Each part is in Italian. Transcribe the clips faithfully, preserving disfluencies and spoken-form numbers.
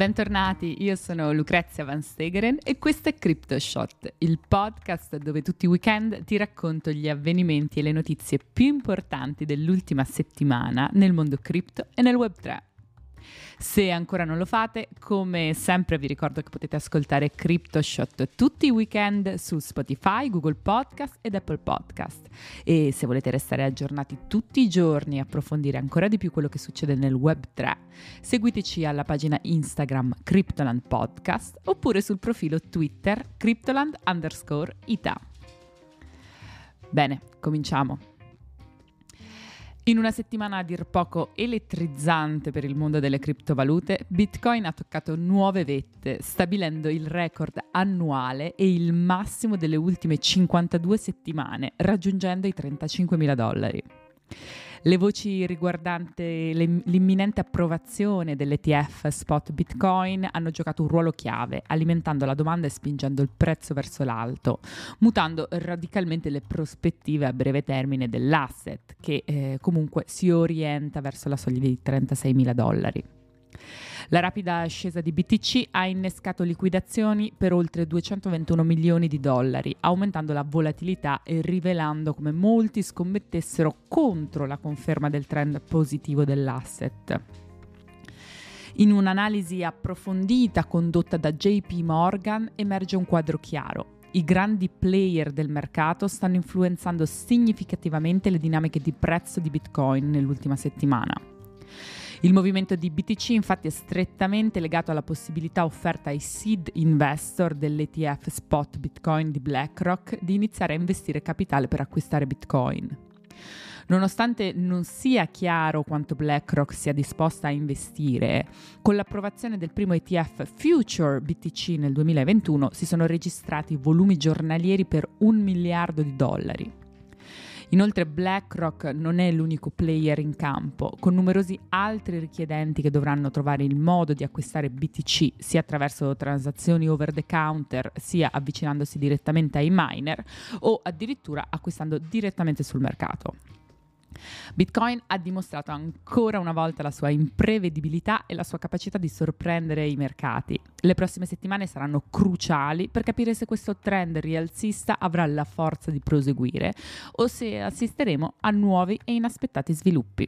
bentornati, io sono Lucrezia Van Stegeren e questo è CryptoShot, il podcast dove tutti i weekend ti racconto gli avvenimenti e le notizie più importanti dell'ultima settimana nel mondo cripto e nel web tre. Se ancora non lo fate, come sempre vi ricordo che potete ascoltare CryptoShot tutti i weekend su Spotify, Google Podcast ed Apple Podcast. E se volete restare aggiornati tutti i giorni e approfondire ancora di più quello che succede nel web tre, seguiteci alla pagina Instagram Cryptoland Podcast oppure sul profilo Twitter Cryptoland underscore Ita. Bene, cominciamo. In una settimana a dir poco elettrizzante per il mondo delle criptovalute, Bitcoin ha toccato nuove vette, stabilendo il record annuale e il massimo delle ultime cinquantadue settimane, raggiungendo i trentacinquemila dollari. Le voci riguardante l'imminente approvazione dell'E T F spot Bitcoin hanno giocato un ruolo chiave, alimentando la domanda e spingendo il prezzo verso l'alto, mutando radicalmente le prospettive a breve termine dell'asset, che eh, comunque si orienta verso la soglia di trentaseimila dollari. La rapida ascesa di B T C ha innescato liquidazioni per oltre duecentoventuno milioni di dollari, aumentando la volatilità e rivelando come molti scommettessero contro la conferma del trend positivo dell'asset. In un'analisi approfondita condotta da J P Morgan emerge un quadro chiaro. I grandi player del mercato stanno influenzando significativamente le dinamiche di prezzo di Bitcoin nell'ultima settimana. Il movimento di B T C infatti è strettamente legato alla possibilità offerta ai seed investor dell'E T F spot Bitcoin di BlackRock di iniziare a investire capitale per acquistare Bitcoin. Nonostante non sia chiaro quanto BlackRock sia disposta a investire, con l'approvazione del primo E T F Future B T C nel duemilaventuno si sono registrati volumi giornalieri per un miliardo di dollari. Inoltre BlackRock non è l'unico player in campo, con numerosi altri richiedenti che dovranno trovare il modo di acquistare B T C sia attraverso transazioni over the counter, sia avvicinandosi direttamente ai miner o addirittura acquistando direttamente sul mercato. Bitcoin ha dimostrato ancora una volta la sua imprevedibilità e la sua capacità di sorprendere i mercati. Le prossime settimane saranno cruciali per capire se questo trend rialzista avrà la forza di proseguire o se assisteremo a nuovi e inaspettati sviluppi.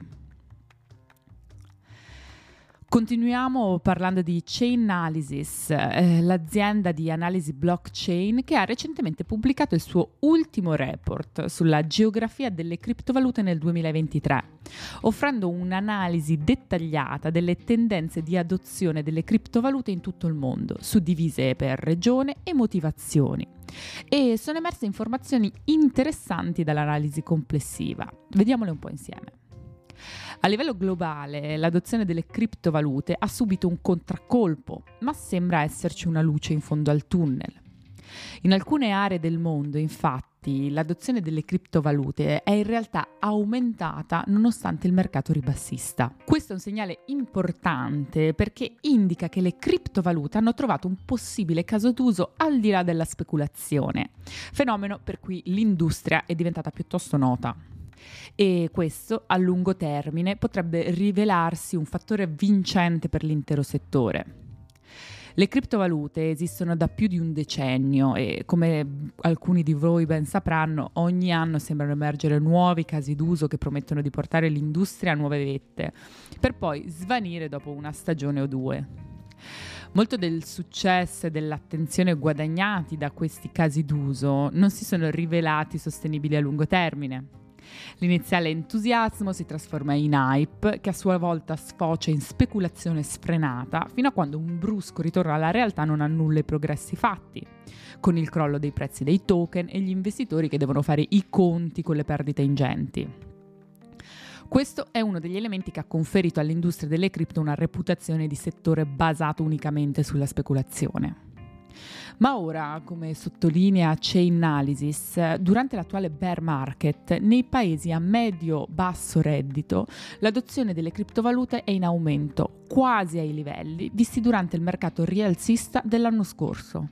Continuiamo parlando di Chainalysis, eh, l'azienda di analisi blockchain che ha recentemente pubblicato il suo ultimo report sulla geografia delle criptovalute nel duemilaventitré, offrendo un'analisi dettagliata delle tendenze di adozione delle criptovalute in tutto il mondo, suddivise per regione e motivazioni. E sono emerse informazioni interessanti dall'analisi complessiva. Vediamole un po' insieme. A livello globale, l'adozione delle criptovalute ha subito un contraccolpo, ma sembra esserci una luce in fondo al tunnel. In alcune aree del mondo, infatti, l'adozione delle criptovalute è in realtà aumentata nonostante il mercato ribassista. Questo è un segnale importante perché indica che le criptovalute hanno trovato un possibile caso d'uso al di là della speculazione, fenomeno per cui l'industria è diventata piuttosto nota. E questo a lungo termine potrebbe rivelarsi un fattore vincente per l'intero settore. Le criptovalute esistono da più di un decennio e, come alcuni di voi ben sapranno, ogni anno sembrano emergere nuovi casi d'uso che promettono di portare l'industria a nuove vette, per poi svanire dopo una stagione o due. Molto del successo e dell'attenzione guadagnati da questi casi d'uso non si sono rivelati sostenibili a lungo termine. L'iniziale entusiasmo si trasforma in hype, che a sua volta sfocia in speculazione sfrenata, fino a quando un brusco ritorno alla realtà non annulla i progressi fatti, con il crollo dei prezzi dei token e gli investitori che devono fare i conti con le perdite ingenti. Questo è uno degli elementi che ha conferito all'industria delle cripto una reputazione di settore basato unicamente sulla speculazione. Ma ora, come sottolinea Chainalysis, durante l'attuale bear market, nei paesi a medio-basso reddito, l'adozione delle criptovalute è in aumento, quasi ai livelli visti durante il mercato rialzista dell'anno scorso.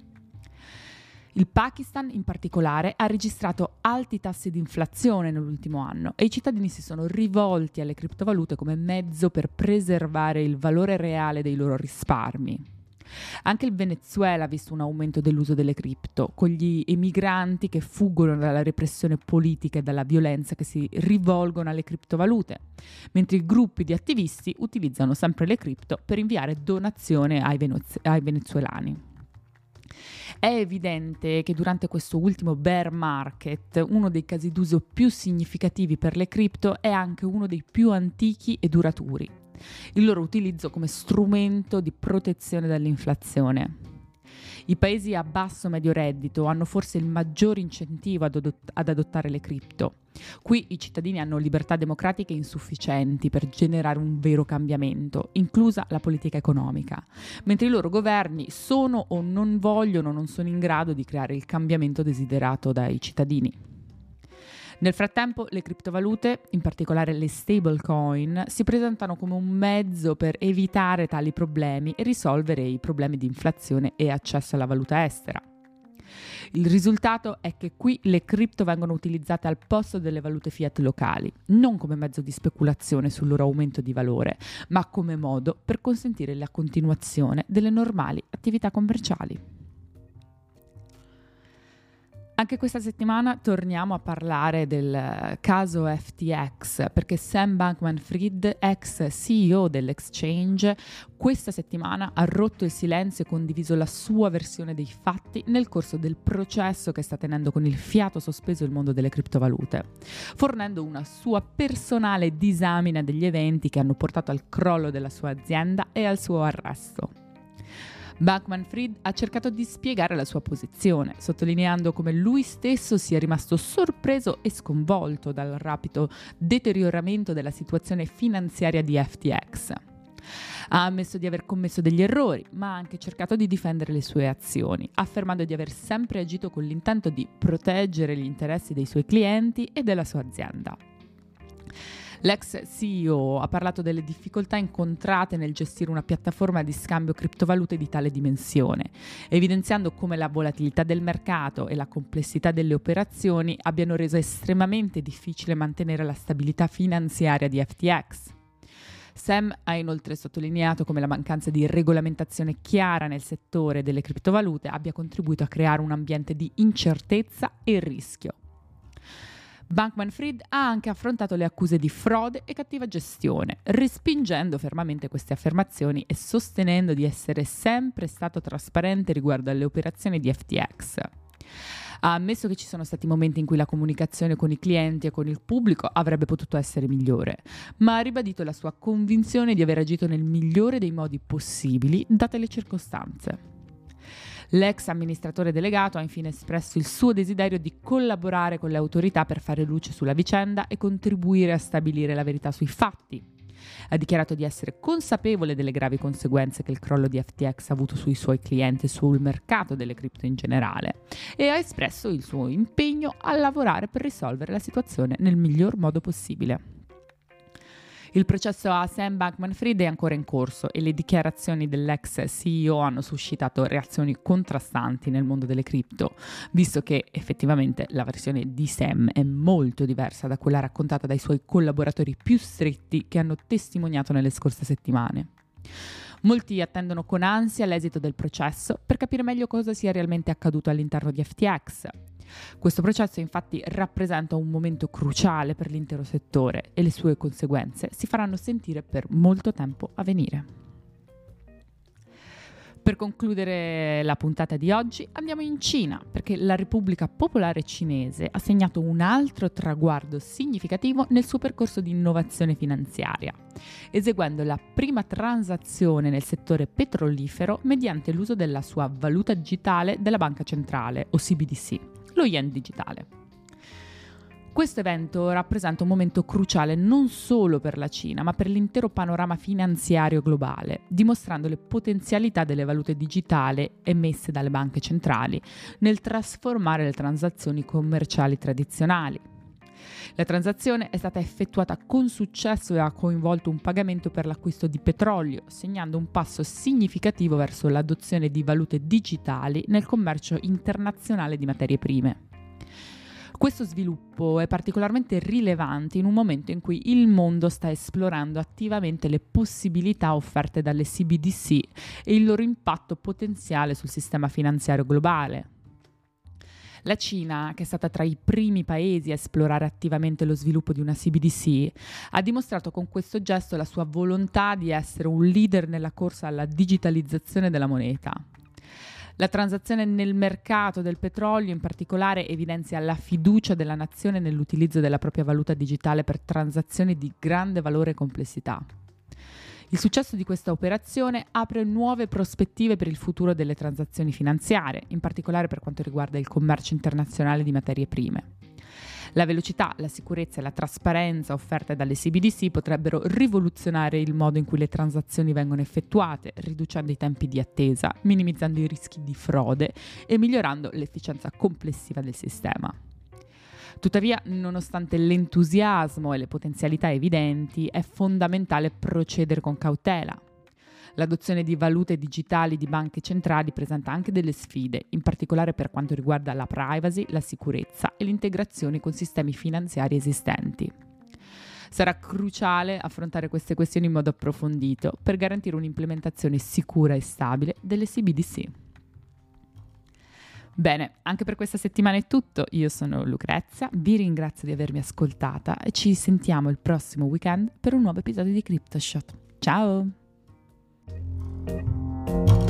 Il Pakistan in particolare ha registrato alti tassi di inflazione nell'ultimo anno e i cittadini si sono rivolti alle criptovalute come mezzo per preservare il valore reale dei loro risparmi. Anche il Venezuela ha visto un aumento dell'uso delle cripto, con gli emigranti che fuggono dalla repressione politica e dalla violenza che si rivolgono alle criptovalute, mentre i gruppi di attivisti utilizzano sempre le cripto per inviare donazioni ai, venez- ai venezuelani. È evidente che durante questo ultimo bear market uno dei casi d'uso più significativi per le cripto è anche uno dei più antichi e duraturi: il loro utilizzo come strumento di protezione dall'inflazione. I paesi a basso medio reddito hanno forse il maggior incentivo ad, adott- ad adottare le cripto. Qui i cittadini hanno libertà democratiche insufficienti per generare un vero cambiamento, inclusa la politica economica, mentre i loro governi sono o non vogliono, non sono in grado di creare il cambiamento desiderato dai cittadini. Nel frattempo le criptovalute, in particolare le stablecoin, si presentano come un mezzo per evitare tali problemi e risolvere i problemi di inflazione e accesso alla valuta estera. Il risultato è che qui le cripto vengono utilizzate al posto delle valute fiat locali, non come mezzo di speculazione sul loro aumento di valore, ma come modo per consentire la continuazione delle normali attività commerciali. Anche questa settimana torniamo a parlare del caso F T X, perché Sam Bankman-Fried, ex C E O dell'exchange, questa settimana ha rotto il silenzio e condiviso la sua versione dei fatti nel corso del processo che sta tenendo con il fiato sospeso il mondo delle criptovalute, fornendo una sua personale disamina degli eventi che hanno portato al crollo della sua azienda e al suo arresto. Bankman-Fried ha cercato di spiegare la sua posizione, sottolineando come lui stesso sia rimasto sorpreso e sconvolto dal rapido deterioramento della situazione finanziaria di F T X. Ha ammesso di aver commesso degli errori, ma ha anche cercato di difendere le sue azioni, affermando di aver sempre agito con l'intento di proteggere gli interessi dei suoi clienti e della sua azienda. L'ex C E O ha parlato delle difficoltà incontrate nel gestire una piattaforma di scambio criptovalute di tale dimensione, evidenziando come la volatilità del mercato e la complessità delle operazioni abbiano reso estremamente difficile mantenere la stabilità finanziaria di F T X. Sam ha inoltre sottolineato come la mancanza di regolamentazione chiara nel settore delle criptovalute abbia contribuito a creare un ambiente di incertezza e rischio. Bankman-Fried ha anche affrontato le accuse di frode e cattiva gestione, respingendo fermamente queste affermazioni e sostenendo di essere sempre stato trasparente riguardo alle operazioni di F T X. Ha ammesso che ci sono stati momenti in cui la comunicazione con i clienti e con il pubblico avrebbe potuto essere migliore, ma ha ribadito la sua convinzione di aver agito nel migliore dei modi possibili, date le circostanze. L'ex amministratore delegato ha infine espresso il suo desiderio di collaborare con le autorità per fare luce sulla vicenda e contribuire a stabilire la verità sui fatti. Ha dichiarato di essere consapevole delle gravi conseguenze che il crollo di F T X ha avuto sui suoi clienti e sul mercato delle cripto in generale e ha espresso il suo impegno a lavorare per risolvere la situazione nel miglior modo possibile. Il processo a Sam Bankman-Fried è ancora in corso e le dichiarazioni dell'ex C E O hanno suscitato reazioni contrastanti nel mondo delle cripto, visto che effettivamente la versione di Sam è molto diversa da quella raccontata dai suoi collaboratori più stretti che hanno testimoniato nelle scorse settimane. Molti attendono con ansia l'esito del processo per capire meglio cosa sia realmente accaduto all'interno di F T X. Questo processo infatti rappresenta un momento cruciale per l'intero settore e le sue conseguenze si faranno sentire per molto tempo a venire. Per concludere la puntata di oggi andiamo in Cina, perché la Repubblica Popolare Cinese ha segnato un altro traguardo significativo nel suo percorso di innovazione finanziaria, eseguendo la prima transazione nel settore petrolifero mediante l'uso della sua valuta digitale della banca centrale, o C B D C. Lo yen digitale. Questo evento rappresenta un momento cruciale non solo per la Cina, ma per l'intero panorama finanziario globale, dimostrando le potenzialità delle valute digitali emesse dalle banche centrali nel trasformare le transazioni commerciali tradizionali. La transazione è stata effettuata con successo e ha coinvolto un pagamento per l'acquisto di petrolio, segnando un passo significativo verso l'adozione di valute digitali nel commercio internazionale di materie prime. Questo sviluppo è particolarmente rilevante in un momento in cui il mondo sta esplorando attivamente le possibilità offerte dalle C B D C e il loro impatto potenziale sul sistema finanziario globale. La Cina, che è stata tra i primi paesi a esplorare attivamente lo sviluppo di una C B D C, ha dimostrato con questo gesto la sua volontà di essere un leader nella corsa alla digitalizzazione della moneta. La transazione nel mercato del petrolio in particolare evidenzia la fiducia della nazione nell'utilizzo della propria valuta digitale per transazioni di grande valore e complessità. Il successo di questa operazione apre nuove prospettive per il futuro delle transazioni finanziarie, in particolare per quanto riguarda il commercio internazionale di materie prime. La velocità, la sicurezza e la trasparenza offerte dalle C B D C potrebbero rivoluzionare il modo in cui le transazioni vengono effettuate, riducendo i tempi di attesa, minimizzando i rischi di frode e migliorando l'efficienza complessiva del sistema. Tuttavia, nonostante l'entusiasmo e le potenzialità evidenti, è fondamentale procedere con cautela. L'adozione di valute digitali di banche centrali presenta anche delle sfide, in particolare per quanto riguarda la privacy, la sicurezza e l'integrazione con sistemi finanziari esistenti. Sarà cruciale affrontare queste questioni in modo approfondito per garantire un'implementazione sicura e stabile delle C B D C. Bene, anche per questa settimana è tutto. Io sono Lucrezia, vi ringrazio di avermi ascoltata e ci sentiamo il prossimo weekend per un nuovo episodio di CryptoShot. Ciao! Thank you.